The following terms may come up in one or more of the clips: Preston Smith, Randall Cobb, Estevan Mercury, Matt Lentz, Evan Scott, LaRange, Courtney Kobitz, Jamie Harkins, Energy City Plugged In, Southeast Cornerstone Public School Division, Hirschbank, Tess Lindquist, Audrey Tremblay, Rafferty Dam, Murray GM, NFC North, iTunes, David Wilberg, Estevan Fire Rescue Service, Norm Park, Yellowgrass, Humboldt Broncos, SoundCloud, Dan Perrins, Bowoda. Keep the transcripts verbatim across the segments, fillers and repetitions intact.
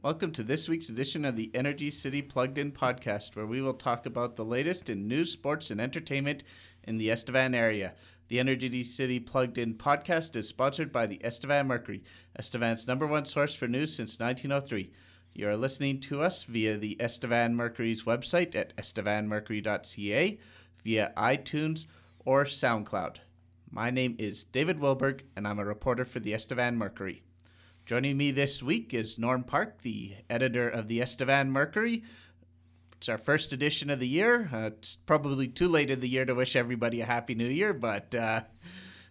Welcome to this week's edition of the Energy City Plugged In podcast, where we will talk about the latest in news, sports, and entertainment in the Estevan area. The Energy City Plugged In podcast is sponsored by the Estevan Mercury, Estevan's number one source for news since nineteen oh three. You are listening to us via the Estevan Mercury's website at estevan mercury dot c a, via iTunes, or SoundCloud. My name is David Wilberg, and I'm a reporter for the Estevan Mercury. Joining me this week is Norm Park, the editor of the Estevan Mercury. It's our first edition of the year. Uh, it's probably too late in the year to wish everybody a Happy New Year, but uh,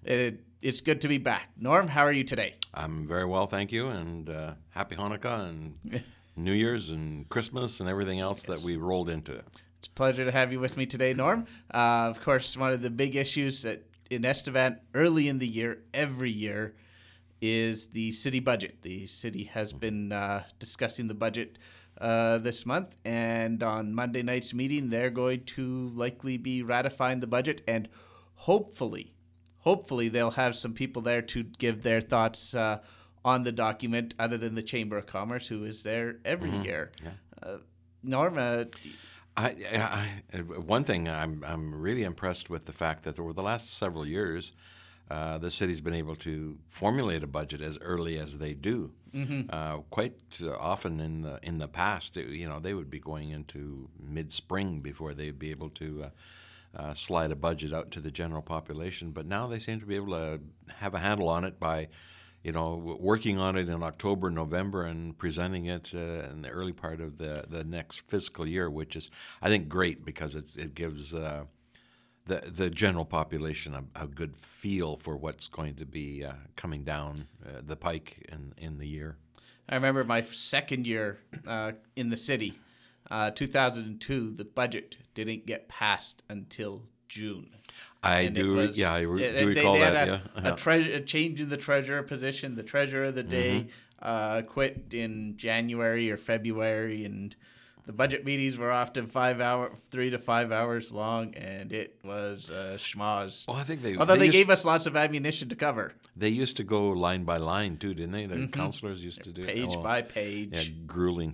it, it's good to be back. Norm, how are you today? I'm very well, thank you, and uh, happy Hanukkah and New Year's and Christmas and everything else yes. that we rolled into. It's a pleasure to have you with me today, Norm. Uh, of course, one of the big issues that in Estevan early in the year, every year, is the city budget. The city has been uh, discussing the budget uh, this month, and on Monday night's meeting, they're going to likely be ratifying the budget, and hopefully, hopefully they'll have some people there to give their thoughts uh, on the document, other than the Chamber of Commerce, who is there every mm-hmm. year. Yeah. Uh, Norma, I, I, one thing I'm I'm really impressed with the fact that over the last several years, Uh, the city's been able to formulate a budget as early as they do. Mm-hmm. Uh, quite often in the in the past, it, you know, they would be going into mid-spring before they'd be able to uh, uh, slide a budget out to the general population. But now they seem to be able to have a handle on it by, you know, working on it in October, November, and presenting it uh, in the early part of the, the next fiscal year, which is, I think, great because it it gives. Uh, The, the general population a, a good feel for what's going to be uh, coming down uh, the pike in, in the year. I remember my second year uh, in the city, uh, two thousand two, the budget didn't get passed until June. I and do, was, yeah, I re- it, do recall they, they had that, a, yeah. Uh-huh. A, tre- a change in the treasurer position. The treasurer of the day mm-hmm. uh, quit in January or February, and the budget meetings were often five hour, three to five hours long, and it was uh, schmoz. Well, I think they although they, they used, gave us lots of ammunition to cover. They used to go line by line too, didn't they? Their mm-hmm. counselors used They're to do page it. by page. Yeah, grueling.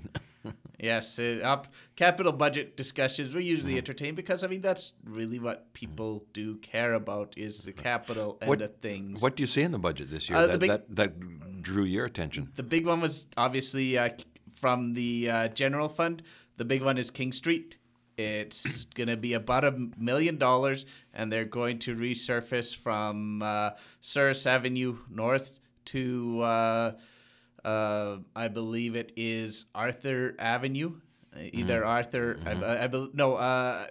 yes, it, up, capital budget discussions were usually mm-hmm. entertained because I mean that's really what people mm-hmm. do care about is the capital what, end of things. What do you see in the budget this year uh, that, big, that that drew your attention? The big one was obviously uh, from the uh, general fund. The big one is King Street. It's going to be about a million dollars, and they're going to resurface from uh, Service Avenue North to, uh, uh, I believe it is Arthur Avenue. Either mm-hmm. Arthur, mm-hmm. I, I, I be, no, uh,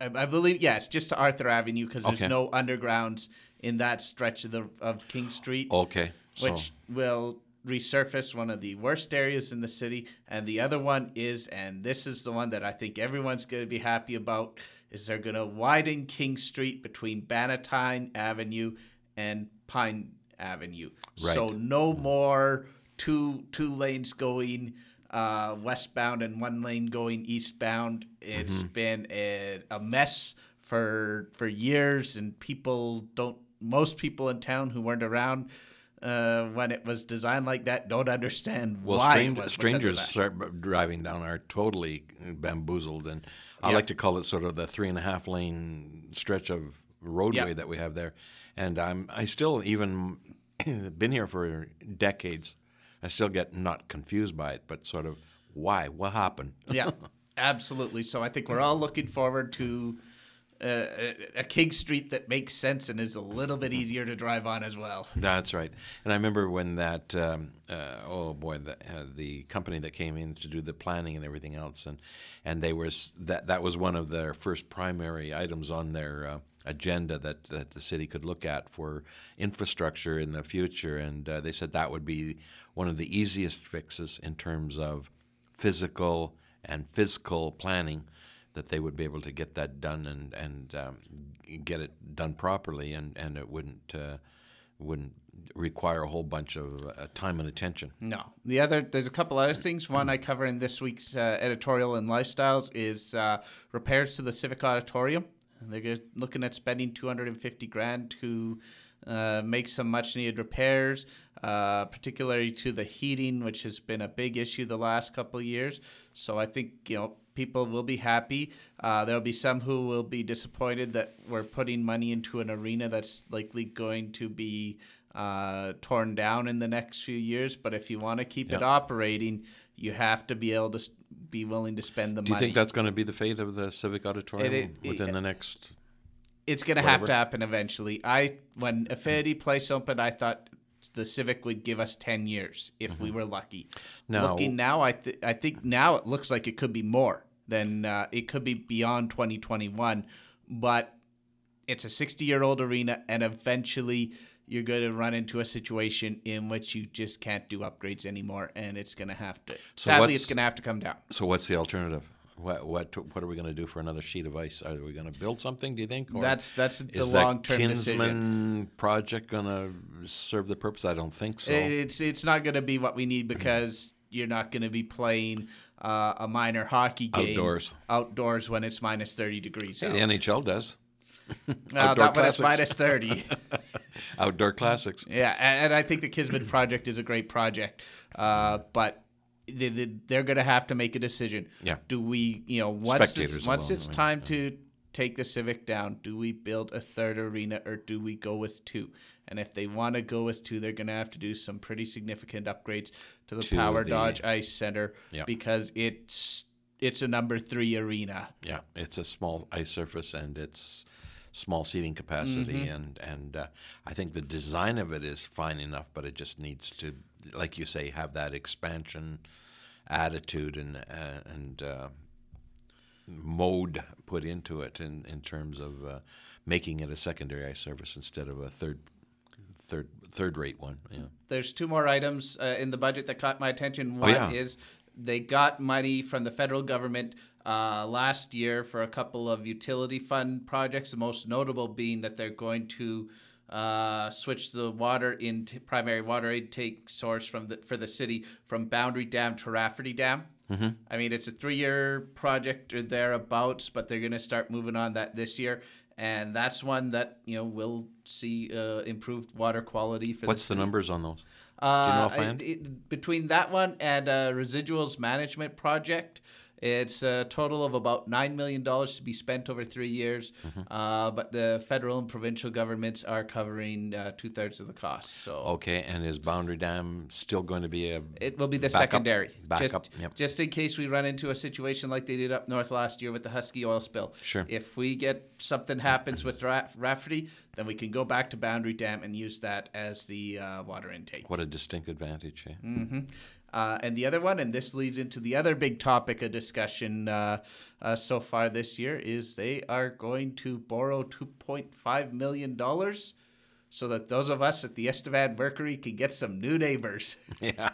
I, I believe, yeah, it's just Arthur Avenue because okay. there's no undergrounds in that stretch of, the, of King Street. Okay. So. Which will resurface one of the worst areas in the city, and the other one is, and this is the one that I think everyone's going to be happy about, is they're going to widen King Street between Bannatyne Avenue and Pine Avenue. Right. So no more two two lanes going uh, westbound and one lane going eastbound. It's mm-hmm. been a, a mess for for years, and people don't. Most people in town who weren't around Uh, when it was designed like that, don't understand well, why. Well, strangers start driving down are totally bamboozled, and I yep. like to call it sort of the three and a half lane stretch of roadway yep. that we have there. And I'm I still even been here for decades. I still get not confused by it, but sort of why? What happened? yeah, absolutely. So I think we're all looking forward to Uh, a King Street that makes sense and is a little bit easier to drive on as well. That's right. And I remember when that, um, uh, oh boy, the, uh, the company that came in to do the planning and everything else, and, and they were that that was one of their first primary items on their uh, agenda that, that the city could look at for infrastructure in the future. And uh, they said that would be one of the easiest fixes in terms of physical and physical planning, that they would be able to get that done and and um, get it done properly, and and it wouldn't uh, wouldn't require a whole bunch of uh, time and attention. No, the other there's a couple other things. One I cover in this week's uh, editorial and lifestyles is uh, repairs to the Civic Auditorium. And they're looking at spending two hundred fifty grand to uh, make some much-needed repairs, uh, particularly to the heating, which has been a big issue the last couple of years. So I think, you know, people will be happy. Uh, there'll be some who will be disappointed that we're putting money into an arena that's likely going to be uh, torn down in the next few years. But if you want to keep yep. it operating, you have to be able to be willing to spend the money. Do you money. think that's going to be the fate of the Civic Auditorium it, it, within it, the next? It's going to have to happen eventually. I when Affinity Place opened, I thought the Civic would give us ten years if mm-hmm. we were lucky. Now, Looking now, I th- I think now it looks like it could be more than uh, it could be beyond twenty twenty-one. But it's a sixty-year-old arena, and eventually you're going to run into a situation in which you just can't do upgrades anymore, and it's going to have to. So sadly, it's going to have to come down. So what's the alternative? What what what are we going to do for another sheet of ice? Are we going to build something, do you think? Or that's that's the long-term decision. Is that Kinsmen project going to serve the purpose? I don't think so. It's it's not going to be what we need because you're not going to be playing uh, a minor hockey game outdoors outdoors when it's minus thirty degrees out. The N H L does. Well, not classics. When it's minus thirty. Outdoor classics. Yeah, and, and I think the Kinsmen project is a great project, uh, but They, they, they're going to have to make a decision. Yeah. Do we, you know, once it's, once it's time to take the Civic down, do we build a third arena or do we go with two? And if they want to go with two, they're going to have to do some pretty significant upgrades to the to Power the, Dodge Ice Center yeah. because it's it's a number three arena. Yeah, it's a small ice surface and it's small seating capacity. Mm-hmm. And, and uh, I think the design of it is fine enough, but it just needs to, like you say, have that expansion attitude and uh, and uh, mode put into it in, in terms of uh, making it a secondary ice service instead of a third third third rate one. Yeah. There's two more items uh, in the budget that caught my attention. One oh, yeah. is they got money from the federal government uh, last year for a couple of utility fund projects, the most notable being that they're going to Uh, switch the water in t- primary water intake source from the for the city from Boundary Dam to Rafferty Dam. Mm-hmm. I mean, it's a three-year project or thereabouts, but they're going to start moving on that this year, and that's one that you know will see uh, improved water quality for. What's the, the numbers on those? Uh, Do you know offhand? It, it, between that one and a residuals management project. It's a total of about nine million dollars to be spent over three years, mm-hmm. uh, but the federal and provincial governments are covering uh, two-thirds of the cost. So okay, and is Boundary Dam still going to be a It will be the backup, secondary. Backup, just, yep. just in case we run into a situation like they did up north last year with the Husky oil spill. Sure. If we get something happens with Ra- Rafferty, then we can go back to Boundary Dam and use that as the uh, water intake. What a distinct advantage, eh? Mm-hmm. Uh, and the other one, and this leads into the other big topic of discussion uh, uh, so far this year, is they are going to borrow two point five million dollars so that those of us at the Estevan Mercury can get some new neighbors. Yeah,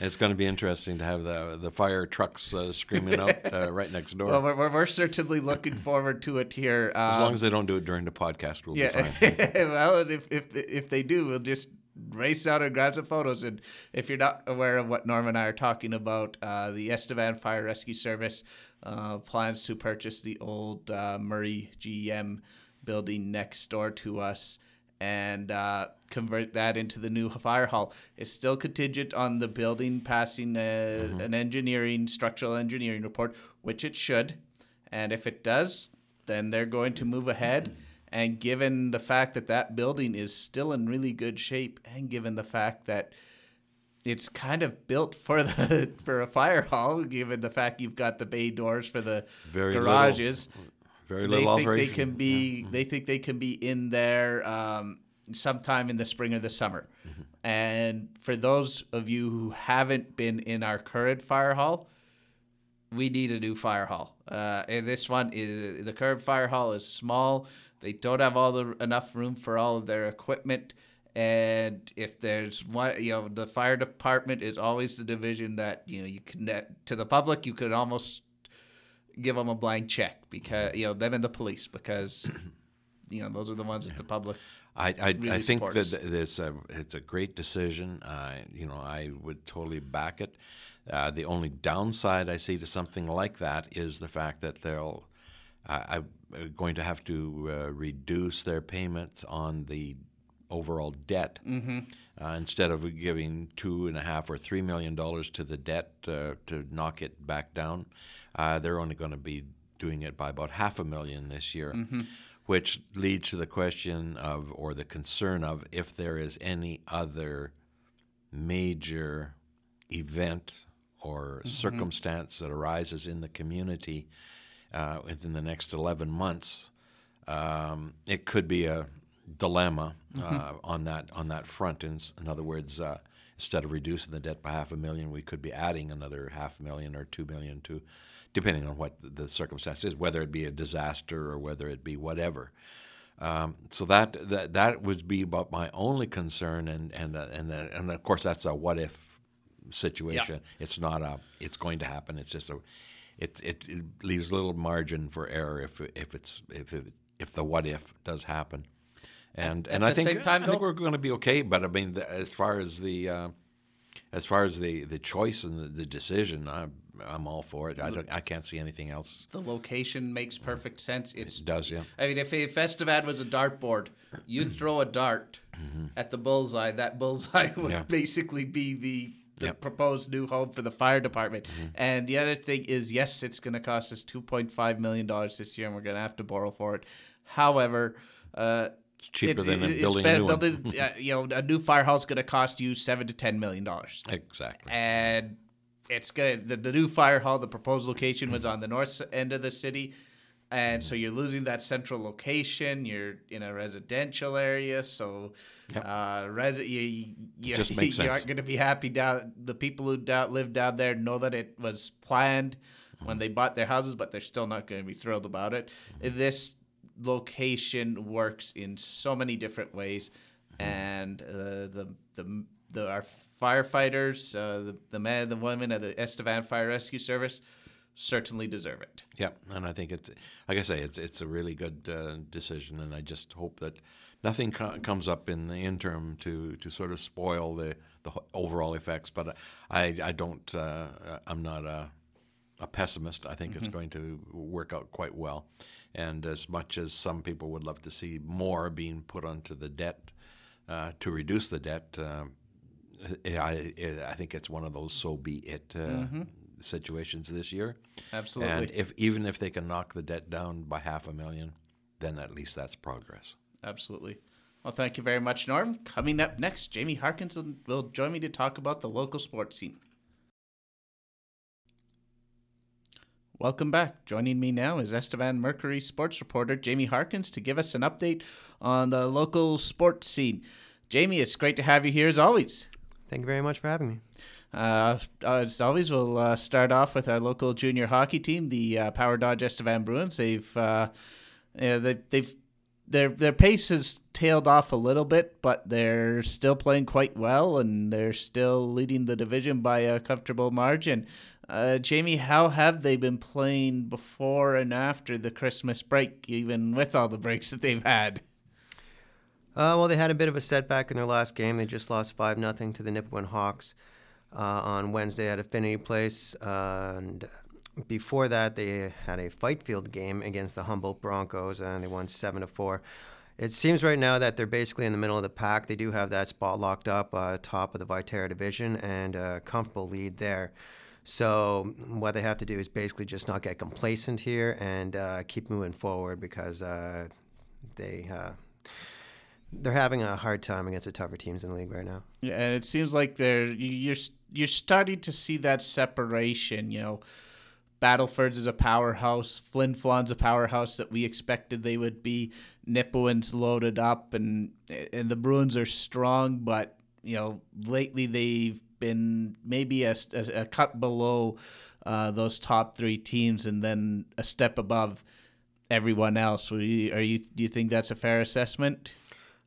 it's going to be interesting to have the the fire trucks uh, screaming out uh, right next door. Well, we're, we're certainly looking forward to it here. Um, as long as they don't do it during the podcast, we'll yeah. be fine. Well, and if, if, if they do, we'll just race out and grab some photos. And if you're not aware of what Norm and I are talking about, uh, the Estevan Fire Rescue Service uh, plans to purchase the old uh, Murray G M building next door to us and uh, convert that into the new fire hall. It's still contingent on the building passing a, mm-hmm. an engineering, structural engineering report, which it should. And if it does, then they're going to move ahead. And given the fact that that building is still in really good shape, and given the fact that it's kind of built for the for a fire hall, given the fact you've got the bay doors for the very garages, little, very little they alteration. Think they can be yeah. they think they can be in there um, sometime in the spring or the summer. Mm-hmm. And for those of you who haven't been in our current fire hall, we need a new fire hall. Uh, and this one is the current fire hall is small. They don't have all the enough room for all of their equipment, and if there's one, you know, the fire department is always the division that you know you connect to the public. You could almost give them a blank check because you know them and the police because you know those are the ones that the public. I I, really I think supports. That it's a it's a great decision. Uh, you know, I would totally back it. Uh, the only downside I see to something like that is the fact that they'll. Uh, I. going to have to uh, reduce their payment on the overall debt, mm-hmm. uh, instead of giving two and a half or three million dollars to the debt uh, to knock it back down, uh, they're only going to be doing it by about half a million this year, mm-hmm. which leads to the question of, or the concern of, if there is any other major event or mm-hmm. circumstance that arises in the community uh, within the next eleven months. Um, it could be a dilemma uh, mm-hmm. on that on that front. In, in other words, uh, instead of reducing the debt by half a million, we could be adding another half a million or two million to, depending on what the circumstance is, whether it be a disaster or whether it be whatever. Um, so that, that that would be about my only concern, and and uh, and the, and of course that's a what if situation. Yeah. It's not a it's going to happen. It's just a it it, it leaves little margin for error if if it's if it. If the what if does happen, and and I think, same time, I think we're going to be okay. But I mean, the, as far as the uh, as far as the, the choice and the, the decision, I'm I'm all for it. I don't, I can't see anything else. The location makes perfect sense. It's, it does, yeah. I mean, if Estevan was a dartboard, you throw a dart mm-hmm. at the bullseye. That bullseye would yeah. basically be the. the yep. proposed new home for the fire department. Mm-hmm. And the other thing is, yes, it's going to cost us two point five million dollars this year, and we're going to have to borrow for it. However, uh, it's cheaper it, than it, building a new building, one. uh, you know, a new firehouse is going to cost you seven to ten million dollars. Exactly. And it's going to, the, the new fire hall, the proposed location was on the north end of the city. And so you're losing that central location. You're in a residential area, so yep. uh, resi- you, you, Just you, makes you sense. aren't going to be happy. Down the people who down, live down there know that it was planned mm-hmm. when they bought their houses, but they're still not going to be thrilled about it. Mm-hmm. This location works in so many different ways, mm-hmm. and uh, the the the our firefighters, uh, the the men, the women of the Estevan Fire Rescue Service. Certainly deserve it. Yeah, and I think it's, like I say, it's it's a really good uh, decision, and I just hope that nothing co- comes up in the interim to, to sort of spoil the, the overall effects. But I I don't uh, I'm not a a pessimist. I think mm-hmm. it's going to work out quite well. And as much as some people would love to see more being put onto the debt uh, to reduce the debt, uh, I I think it's one of those so be it. Uh, mm-hmm. situations this year. Absolutely. And if even if they can knock the debt down by half a million, then at least that's progress. Absolutely. Well, thank you very much, Norm. Coming up next, Jamie Harkins will join me to talk about the local sports scene. Welcome back. Joining me now is Estevan Mercury sports reporter Jamie Harkins to give us an update on the local sports scene. Jamie, it's great to have you here as always. Thank you very much for having me. Uh, as always, we'll uh, start off with our local junior hockey team, the uh, Power Dodge Estevan Bruins. They've, uh, yeah, they, they've, their their pace has tailed off a little bit, but they're still playing quite well, and they're still leading the division by a comfortable margin. Uh, Jamie, how have they been playing before and after the Christmas break, even with all the breaks that they've had? Uh, well, they had a bit of a setback in their last game. They just lost five nothing to the Nipawin Hawks. Uh, on Wednesday at Affinity Place, uh, and before that they had a fight field game against the Humboldt Broncos, and they won seven to four. It seems right now that they're basically in the middle of the pack. They do have that spot locked up, uh, top of the Viterra division, and a comfortable lead there. So what they have to do is basically just not get complacent here and uh, keep moving forward, because uh, they... Uh, They're having a hard time against the tougher teams in the league right now. Yeah, and it seems like they're you're you're starting to see that separation. You know, Battlefords is a powerhouse. Flin Flon's a powerhouse that we expected they would be. Nipawin's loaded up, and and the Bruins are strong, but you know lately they've been maybe a, a, a cut below uh, those top three teams, and then a step above everyone else. Are you, are you do you think that's a fair assessment?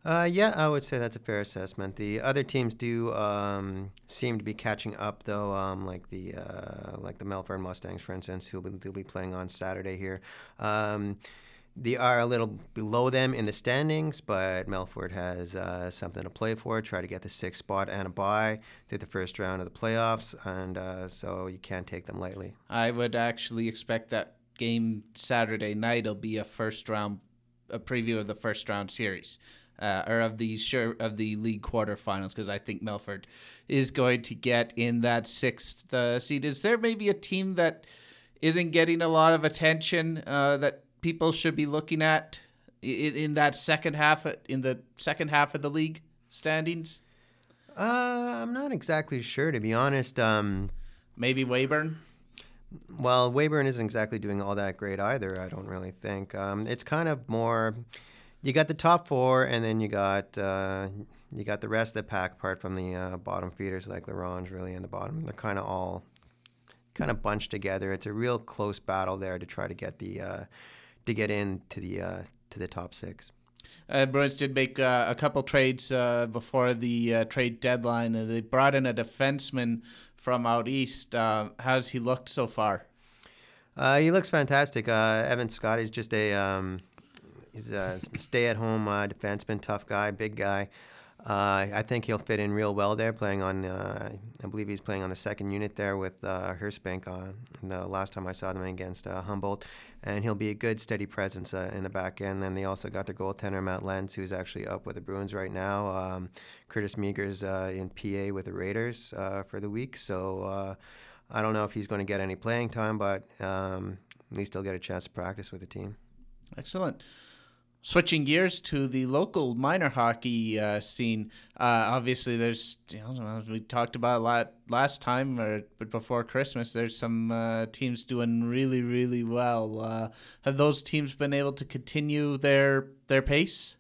Uh, yeah, I would say that's a fair assessment. The other teams do um, seem to be catching up, though, um, like the uh, like the Melfort Mustangs, for instance, who they'll be playing on Saturday here. Um, they are a little below them in the standings, but Melfort has uh, something to play for, try to get the sixth spot and a bye through the first round of the playoffs, and uh, so you can't take them lightly. I would actually expect that game Saturday night will be a first round, a preview of the first round series. uh, or of the sure of the league quarterfinals, because I think Melfort is going to get in that sixth uh, seed. Is there maybe a team that isn't getting a lot of attention uh, that people should be looking at in, in that second half in the second half of the league standings? Uh, I'm not exactly sure, to be honest. Um, maybe Weyburn. Well, Weyburn isn't exactly doing all that great either, I don't really think. Um, it's kind of more, you got the top four, and then you got uh, you got the rest of the pack apart from the uh, bottom feeders like LaRange, really, in the bottom. They're kind of all kind of bunched together. It's a real close battle there to try to get the uh, to get into the uh, to the top six. Uh, Bruins did make uh, a couple trades uh, before the uh, trade deadline. They brought in a defenseman from out east. Uh, how's he looked so far? Uh, he looks fantastic. Uh, Evan Scott is just a um, he's a stay-at-home uh, defenseman, tough guy, big guy. Uh, I think he'll fit in real well there, playing on, uh, I believe he's playing on the second unit there with uh, Hirschbank on the last time I saw them against uh, Humboldt. And he'll be a good, steady presence uh, in the back end. Then they also got their goaltender, Matt Lentz, who's actually up with the Bruins right now. Um, Curtis Meagher's uh, in P A with the Raiders uh, for the week. So uh, I don't know if he's going to get any playing time, but um, at least he'll get a chance to practice with the team. Excellent. Switching gears to the local minor hockey uh, scene, uh, obviously there's, you know, we talked about a lot last time or before Christmas, there's some uh, teams doing really, really well. Uh, have those teams been able to continue their their pace?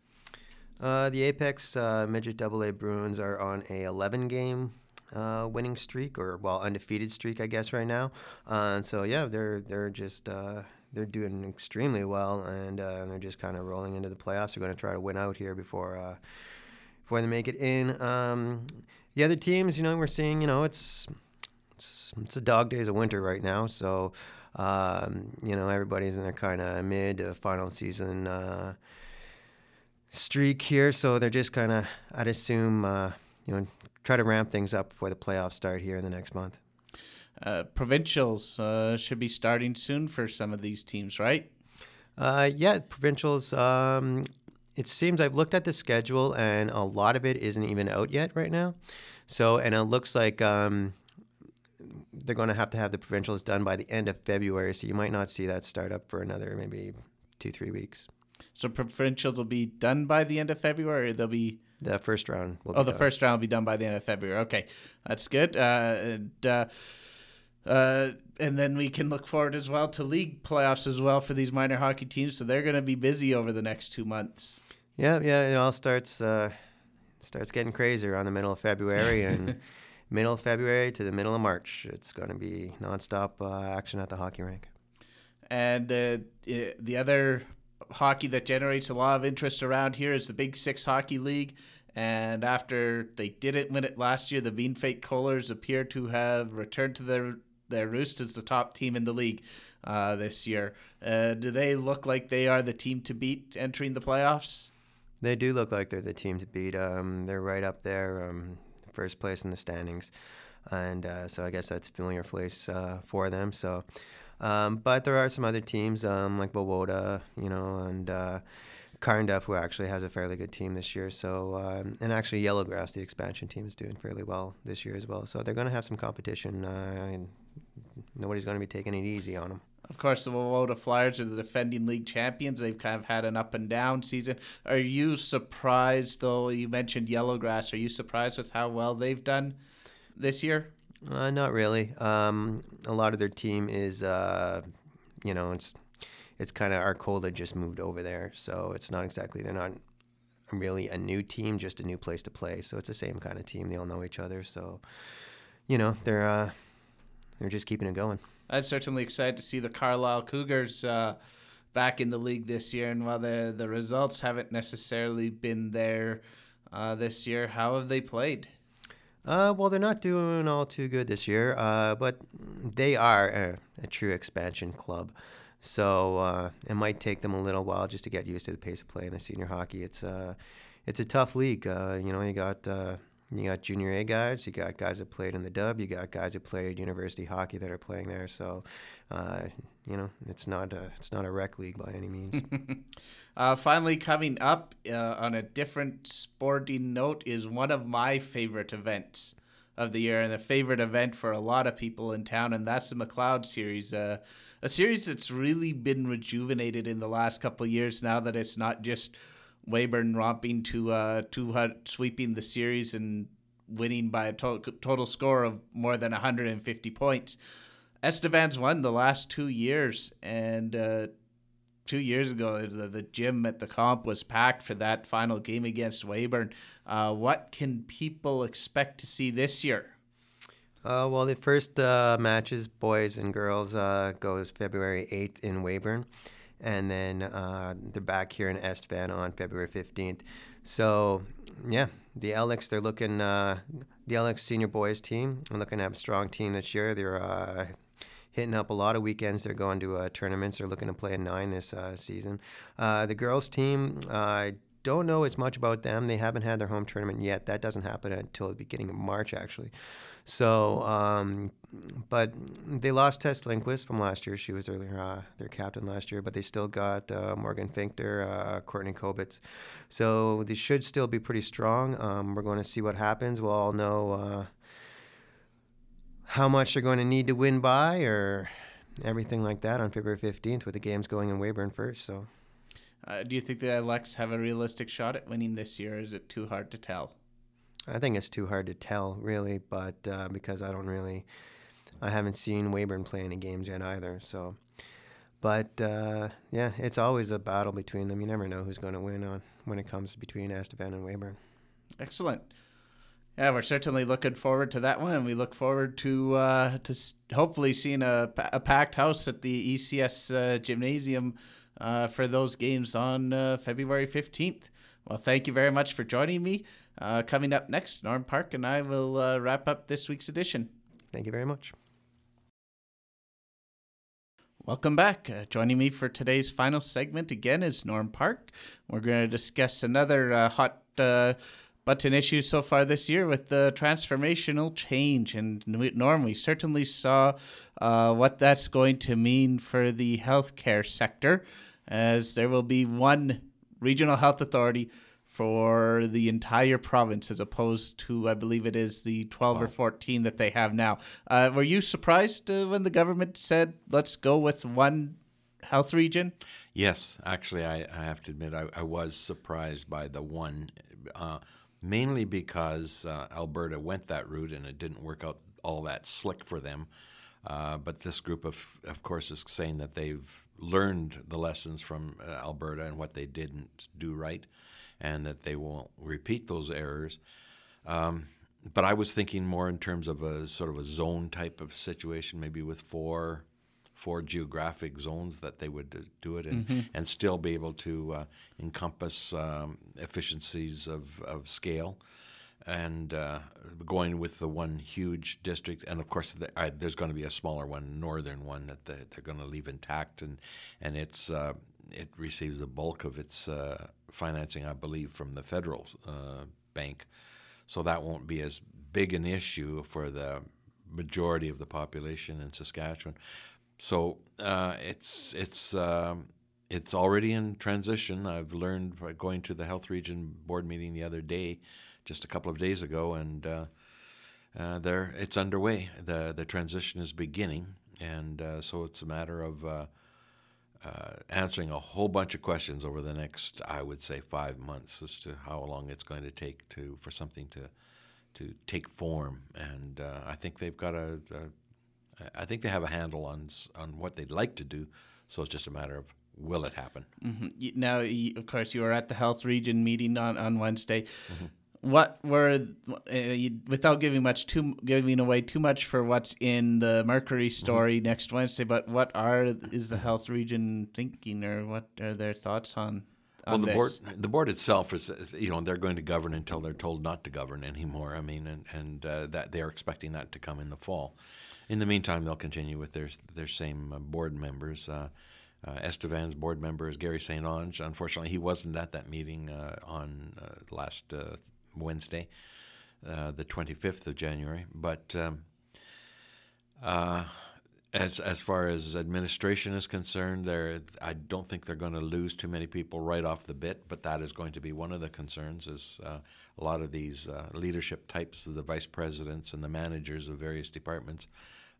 Uh, the Apex uh, Midget double A Bruins are on a eleven-game uh, winning streak, or, well, undefeated streak, I guess, right now. Uh, so, yeah, they're, they're just... Uh, They're doing extremely well, and uh, they're just kind of rolling into the playoffs. They're going to try to win out here before uh, before they make it in. Um, the other teams, you know, we're seeing, you know, it's it's, it's a dog days of winter right now. So, um, you know, everybody's in their kind of mid to final season uh, streak here. So they're just kind of, I'd assume, uh, you know, try to ramp things up before the playoffs start here in the next month. Uh, provincials uh, should be starting soon for some of these teams, right? Uh, yeah, provincials. Um, it seems I've looked at the schedule, and a lot of it isn't even out yet right now. So, and it looks like um, they're going to have to have the provincials done by the end of February. So you might not see that start up for another maybe two, three weeks. So provincials will be done by the end of February. Or they'll be. The first round. Will oh, be the done. first round will be done by the end of February. Okay, that's good. Uh, and. Uh, Uh, and then we can look forward as well to league playoffs as well for these minor hockey teams. So they're going to be busy over the next two months. Yeah, yeah, it all starts uh, starts getting crazy around the middle of February and middle of February to the middle of March. It's going to be nonstop uh, action at the hockey rink. And uh, the other hockey that generates a lot of interest around here is the Big Six Hockey League. And after they didn't win it last year, the Bienfait Coalers appear to have returned to their Their Roost is the top team in the league uh, this year. Uh, do they look like they are the team to beat entering the playoffs? They do look like they're the team to beat. Um, they're right up there, um, first place in the standings. And uh, so I guess that's familiar place uh, for them. So, um, but there are some other teams um, like Bowoda, you know, and uh, Carnduff, who actually has a fairly good team this year. So, um, and actually Yellowgrass, the expansion team, is doing fairly well this year as well. So they're going to have some competition. Uh, in, Nobody's going to be taking it easy on them. Of course, the Bowoda Flyers are the defending league champions. They've kind of had an up-and-down season. Are you surprised, though? You mentioned Yellowgrass. Are you surprised with how well they've done this year? Uh, not really. Um, a lot of their team is, uh, you know, it's it's kind of Arcola just moved over there. So it's not exactly, they're not really a new team, just a new place to play. So it's the same kind of team. They all know each other. So, you know, they're... Uh, They're just keeping it going. I'm certainly excited to see the Carlisle Cougars uh, back in the league this year. And while the the results haven't necessarily been there uh, this year, how have they played? Uh, well, they're not doing all too good this year, uh, but they are a, a true expansion club. So uh, it might take them a little while just to get used to the pace of play in the senior hockey. It's uh, it's a tough league. Uh, you know, you got uh, You got junior A guys, you got guys that played in the dub, you got guys that played university hockey that are playing there. So, uh, you know, it's not a, it's not a rec league by any means. uh, finally, coming up uh, on a different sporting note is one of my favorite events of the year and a favorite event for a lot of people in town, and that's the McLeod Series. Uh, a series that's really been rejuvenated in the last couple of years now that it's not just Weyburn romping to uh to uh, sweeping the series and winning by a to- total score of more than one hundred fifty points. Estevan's won the last two years, and uh, two years ago the, the gym at the comp was packed for that final game against Weyburn. Uh, what can people expect to see this year? Uh, well, the first uh, matches, boys and girls, uh, goes February eighth in Weyburn. And then uh, they're back here in Estevan on February fifteenth. So, yeah, the L X, they're looking, uh, the L X senior boys team, are looking to have a strong team this year. They're uh, hitting up a lot of weekends. They're going to uh, tournaments. They're looking to play in nine this uh, season. Uh, the girls team, I uh, don't know as much about them. They haven't had their home tournament yet. That doesn't happen until the beginning of March, actually. So, um, but they lost Tess Lindquist from last year. She was their, uh, their captain last year, but they still got uh, Morgan Finkter, uh, Courtney Kobitz. So they should still be pretty strong. Um, we're going to see what happens. We'll all know uh, how much they're going to need to win by or everything like that on February fifteenth with the games going in Weyburn first. So, uh, do you think the Alex have a realistic shot at winning this year, or is it too hard to tell? I think it's too hard to tell, really, but uh, because I don't really, I haven't seen Weyburn play any games yet either. So, but uh, yeah, it's always a battle between them. You never know who's going to win on when it comes between Estevan and Weyburn. Excellent. Yeah, we're certainly looking forward to that one, and we look forward to uh, to hopefully seeing a, a packed house at the E C S uh, gymnasium uh, for those games on uh, February fifteenth. Well, thank you very much for joining me. Uh, coming up next, Norm Park and I will uh, wrap up this week's edition. Thank you very much. Welcome back. Uh, joining me for today's final segment again is Norm Park. We're going to discuss another uh, hot uh, button issue so far this year with the transformational change. And Norm, we certainly saw uh, what that's going to mean for the healthcare sector, as there will be one regional health authority for the entire province, as opposed to, I believe it is the twelve wow. or fourteen that they have now. Uh, were you surprised uh, when the government said, let's go with one health region? Yes, actually, I, I have to admit, I, I was surprised by the one, uh, mainly because uh, Alberta went that route and it didn't work out all that slick for them. Uh, but this group, of, of course, is saying that they've learned the lessons from uh, Alberta and what they didn't do right, and that they won't repeat those errors. Um, but I was thinking more in terms of a sort of a zone type of situation, maybe with four four geographic zones that they would do it in, mm-hmm. and still be able to uh, encompass um, efficiencies of, of scale, and uh, going with the one huge district. And of course, the, uh, there's going to be a smaller one, northern one, that the, they're going to leave intact, and, and it's... Uh, it receives the bulk of its uh, financing, I believe, from the federal uh, bank. So that won't be as big an issue for the majority of the population in Saskatchewan. So uh, it's it's uh, it's already in transition. I've learned by going to the Health Region Board meeting the other day, just a couple of days ago, and uh, uh, there it's underway. The, the transition is beginning, and uh, so it's a matter of... Uh, Uh, answering a whole bunch of questions over the next, I would say, five months as to how long it's going to take to for something to to take form. And uh, I think they've got a, a, I think they have a handle on on what they'd like to do. So it's just a matter of, will it happen? Mm-hmm. Now, of course, you were at the Health Region meeting on, on Wednesday. Mm-hmm. What were, uh, you, without giving much too giving away too much for what's in the Mercury story mm-hmm. next Wednesday, but what are is the Health Region thinking, or what are their thoughts on, on well, the this? board the board itself is, you know, they're going to govern until they're told not to govern anymore. I mean, and and uh, that they're expecting that to come in the fall. In the meantime, they'll continue with their their same board members. Uh, Uh, Estevan's board member is Gary Saint Ange. Unfortunately, he wasn't at that meeting uh, on uh, last uh, Wednesday. uh, the twenty-fifth of January. But um, uh, as as far as administration is concerned, there I don't think they're going to lose too many people right off the bit. But that is going to be one of the concerns: is uh, a lot of these uh, leadership types, the vice presidents and the managers of various departments,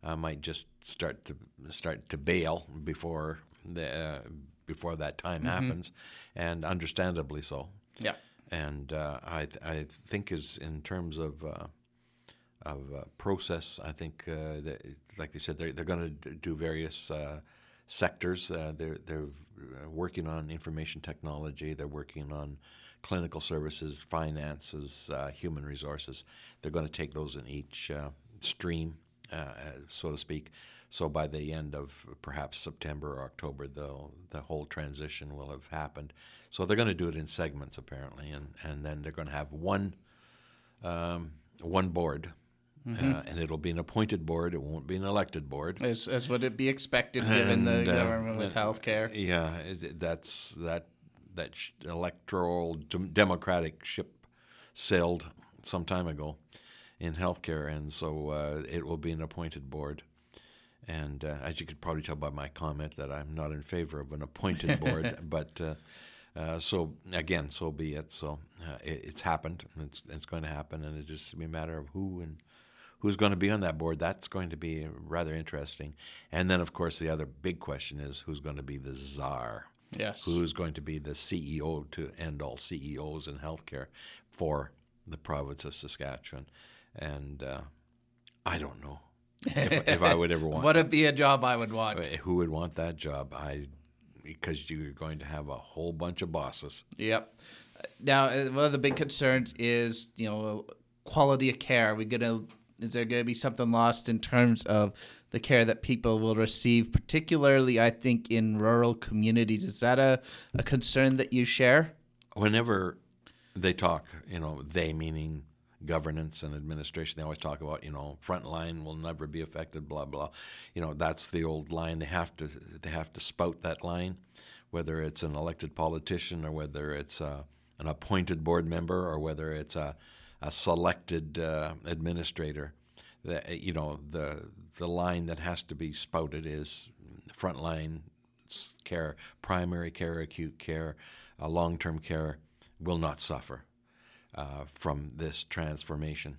uh, might just start to start to bail before the uh, before that time mm-hmm. happens, and understandably so. Yeah. And uh, I th- I think is in terms of uh, of uh, process. I think uh, that, like they said, they're they're going to do various uh, sectors. Uh, they're they're working on information technology. They're working on clinical services, finances, uh, human resources. They're going to take those in each uh, stream, uh, so to speak. So by the end of perhaps September or October, the the whole transition will have happened. So they're going to do it in segments apparently, and, and then they're going to have one um, one board, mm-hmm. uh, and it'll be an appointed board. It won't be an elected board. As, as would it be expected given and, the government uh, with health care? Yeah, is it, that's that that sh- electoral dem- democratic ship sailed some time ago in healthcare, and so uh, it will be an appointed board. And uh, as you could probably tell by my comment, that I'm not in favor of an appointed board. But uh, uh, so again, so be it. So uh, it, it's happened. It's it's going to happen, and it's just a matter of who and who's going to be on that board. That's going to be rather interesting. And then, of course, the other big question is who's going to be the czar. Yes. Who's going to be the C E O to end all C E Os in healthcare for the province of Saskatchewan? And uh, I don't know. if, if I would ever want. Would it be a job I would want? Who would want that job? I, because you're going to have a whole bunch of bosses. Yep. Now, one of the big concerns is, you know, quality of care. Are we gonna? Is there going to be something lost in terms of the care that people will receive, particularly, I think, in rural communities? Is that a, a concern that you share? Whenever they talk, you know, they meaning governance and administration, they always talk about, you know, front line will never be affected, blah blah, you know, that's the old line. They have to they have to spout that line, whether it's an elected politician or whether it's a, an appointed board member or whether it's a, a selected uh, administrator. The, you know, the the line that has to be spouted is front line care, primary care, acute care, uh, long-term care will not suffer Uh, from this transformation.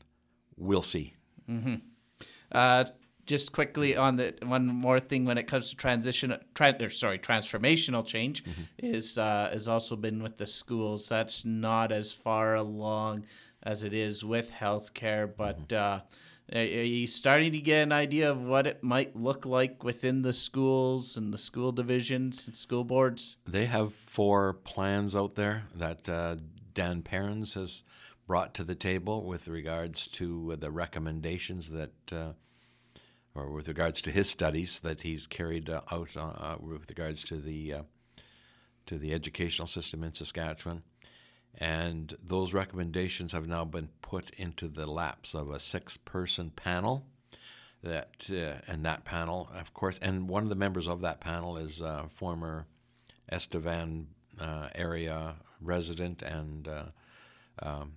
We'll see. Mm-hmm. Uh, just quickly on the one more thing when it comes to transition, tra- or sorry, transformational change mm-hmm. is uh, has also been with the schools. That's not as far along as it is with healthcare, but mm-hmm. uh, are you starting to get an idea of what it might look like within the schools and the school divisions and school boards? They have four plans out there that uh, Dan Perrins has brought to the table with regards to the recommendations that, uh, or with regards to his studies that he's carried uh, out uh, with regards to the uh, to the educational system in Saskatchewan, and those recommendations have now been put into the laps of a six-person panel. That uh, and that panel, of course, and one of the members of that panel is uh, former Estevan uh, area. resident and uh, um,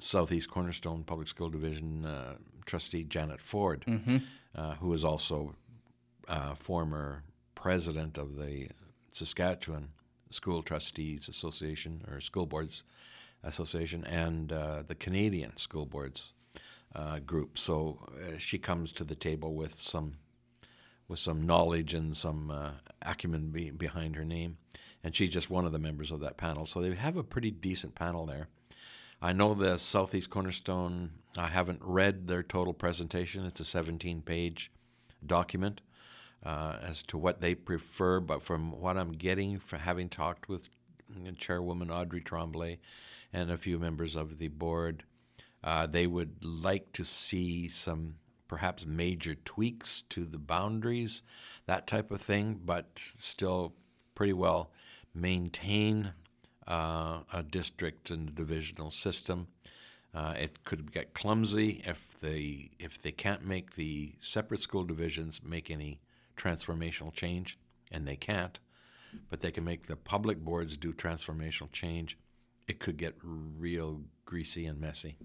Southeast Cornerstone Public School Division uh, trustee Janet Ford, mm-hmm. uh, who is also uh, former president of the Saskatchewan School Trustees Association or School Boards Association and uh, the Canadian School Boards uh, group. So uh, she comes to the table with some with some knowledge and some uh, acumen be- behind her name. And she's just one of the members of that panel. So they have a pretty decent panel there. I know the Southeast Cornerstone, I haven't read their total presentation. It's a seventeen-page document uh, as to what they prefer. But from what I'm getting, from having talked with Chairwoman Audrey Tremblay and a few members of the board, uh, they would like to see some perhaps major tweaks to the boundaries, that type of thing, but still pretty well maintain uh, a district and a divisional system. Uh, it could get clumsy if they if they can't make the separate school divisions make any transformational change, and they can't, but they can make the public boards do transformational change. It could get real greasy and messy.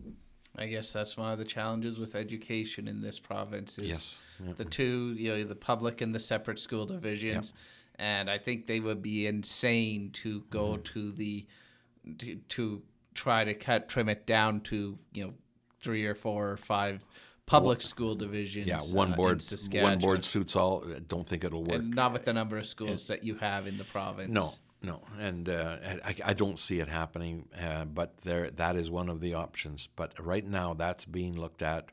I guess that's one of the challenges with education in this province is yes. yep. the two, you know, the public and the separate school divisions. Yep. And I think they would be insane to go mm-hmm. to the to, to try to cut trim it down to, you know, three or four or five public school divisions. Yeah, one uh, board one board suits all. I don't think it'll work. And not with the number of schools it's, that you have in the province. No, no. And uh, I, I don't see it happening, uh, but there that is one of the options. But right now that's being looked at.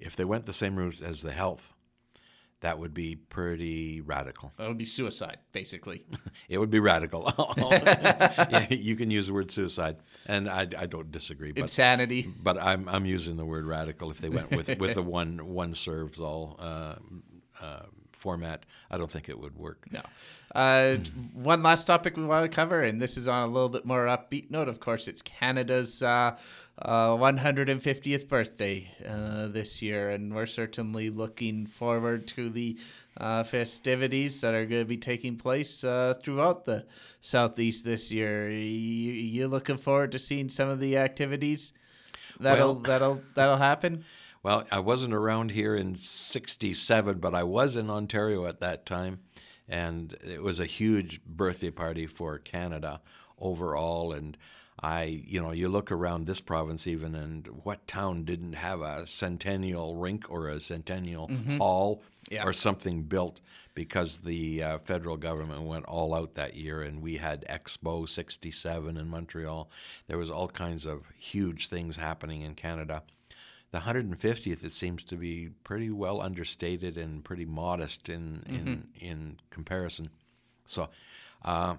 If they went the same route as the health, that would be pretty radical. That would be suicide, basically. It would be radical. Yeah, you can use the word suicide, and I, I don't disagree. But, Insanity. But I'm I'm using the word radical. If they went with, with the one one serves all uh, uh, format, I don't think it would work. No. Uh, one last topic we want to cover, and this is on a little bit more upbeat note. Of course, it's Canada's uh, uh, one hundred fiftieth birthday uh, this year, and we're certainly looking forward to the uh, festivities that are going to be taking place uh, throughout the Southeast this year. You, you looking forward to seeing some of the activities that'll well, that'll that'll happen? Well, I wasn't around here in sixty-seven, but I was in Ontario at that time, and it was a huge birthday party for Canada overall. And I, you know, you look around this province even, and what town didn't have a centennial rink or a centennial mm-hmm. hall yeah. or something built, because the uh, federal government went all out that year, and we had Expo sixty-seven in Montreal. There was all kinds of huge things happening in Canada. The one hundred fiftieth, it seems to be pretty well understated and pretty modest in mm-hmm. in, in comparison. So, uh,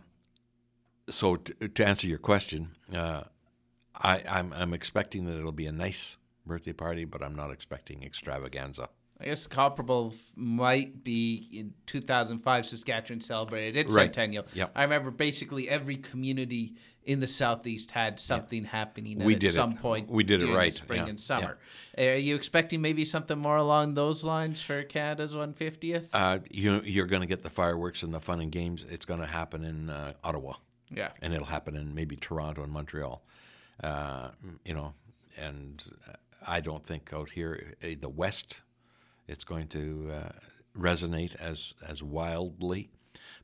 so t- to answer your question, uh, I, I'm I'm expecting that it'll be a nice birthday party, but I'm not expecting extravaganza. I guess comparable might be in two thousand five, Saskatchewan celebrated its right. centennial. Yep. I remember basically every community in the Southeast had something yep. happening we at did some it. point we did during it right. the spring yeah. and summer. Yeah. Are you expecting maybe something more along those lines for Canada's one hundred fiftieth? Uh, you, you're going to get the fireworks and the fun and games. It's going to happen in uh, Ottawa. Yeah. And it'll happen in maybe Toronto and Montreal. Uh, you know, and I don't think out here, the West, it's going to uh, resonate as, as wildly,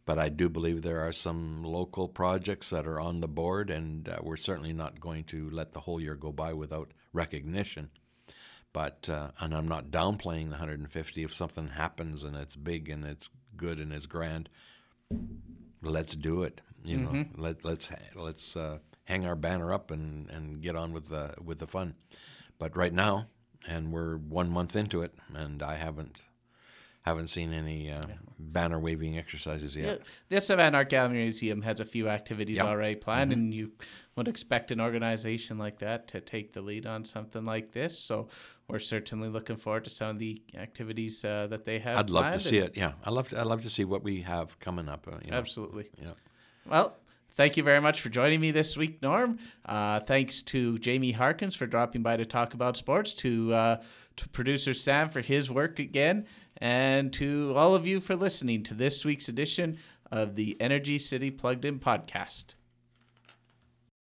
but I do believe there are some local projects that are on the board, and uh, we're certainly not going to let the whole year go by without recognition. But uh, and I'm not downplaying the one hundred fifty. If something happens and it's big and it's good and it's grand, let's do it. You mm-hmm. know, let let's let's uh, hang our banner up and, and get on with the with the fun. But right now. And we're one month into it, and I haven't haven't seen any uh, yeah. banner waving exercises yet. Yeah. The Estevan Art Gallery Museum has a few activities yep. already planned, mm-hmm. and you would expect an organization like that to take the lead on something like this. So we're certainly looking forward to some of the activities uh, that they have. I'd love planned to see it. Yeah, I love I love to see what we have coming up. Uh, you know. Absolutely. Yeah. Well. Thank you very much for joining me this week, Norm. Uh, thanks to Jamie Harkins for dropping by to talk about sports, to, uh, to producer Sam for his work again, and to all of you for listening to this week's edition of the Energy City Plugged In podcast.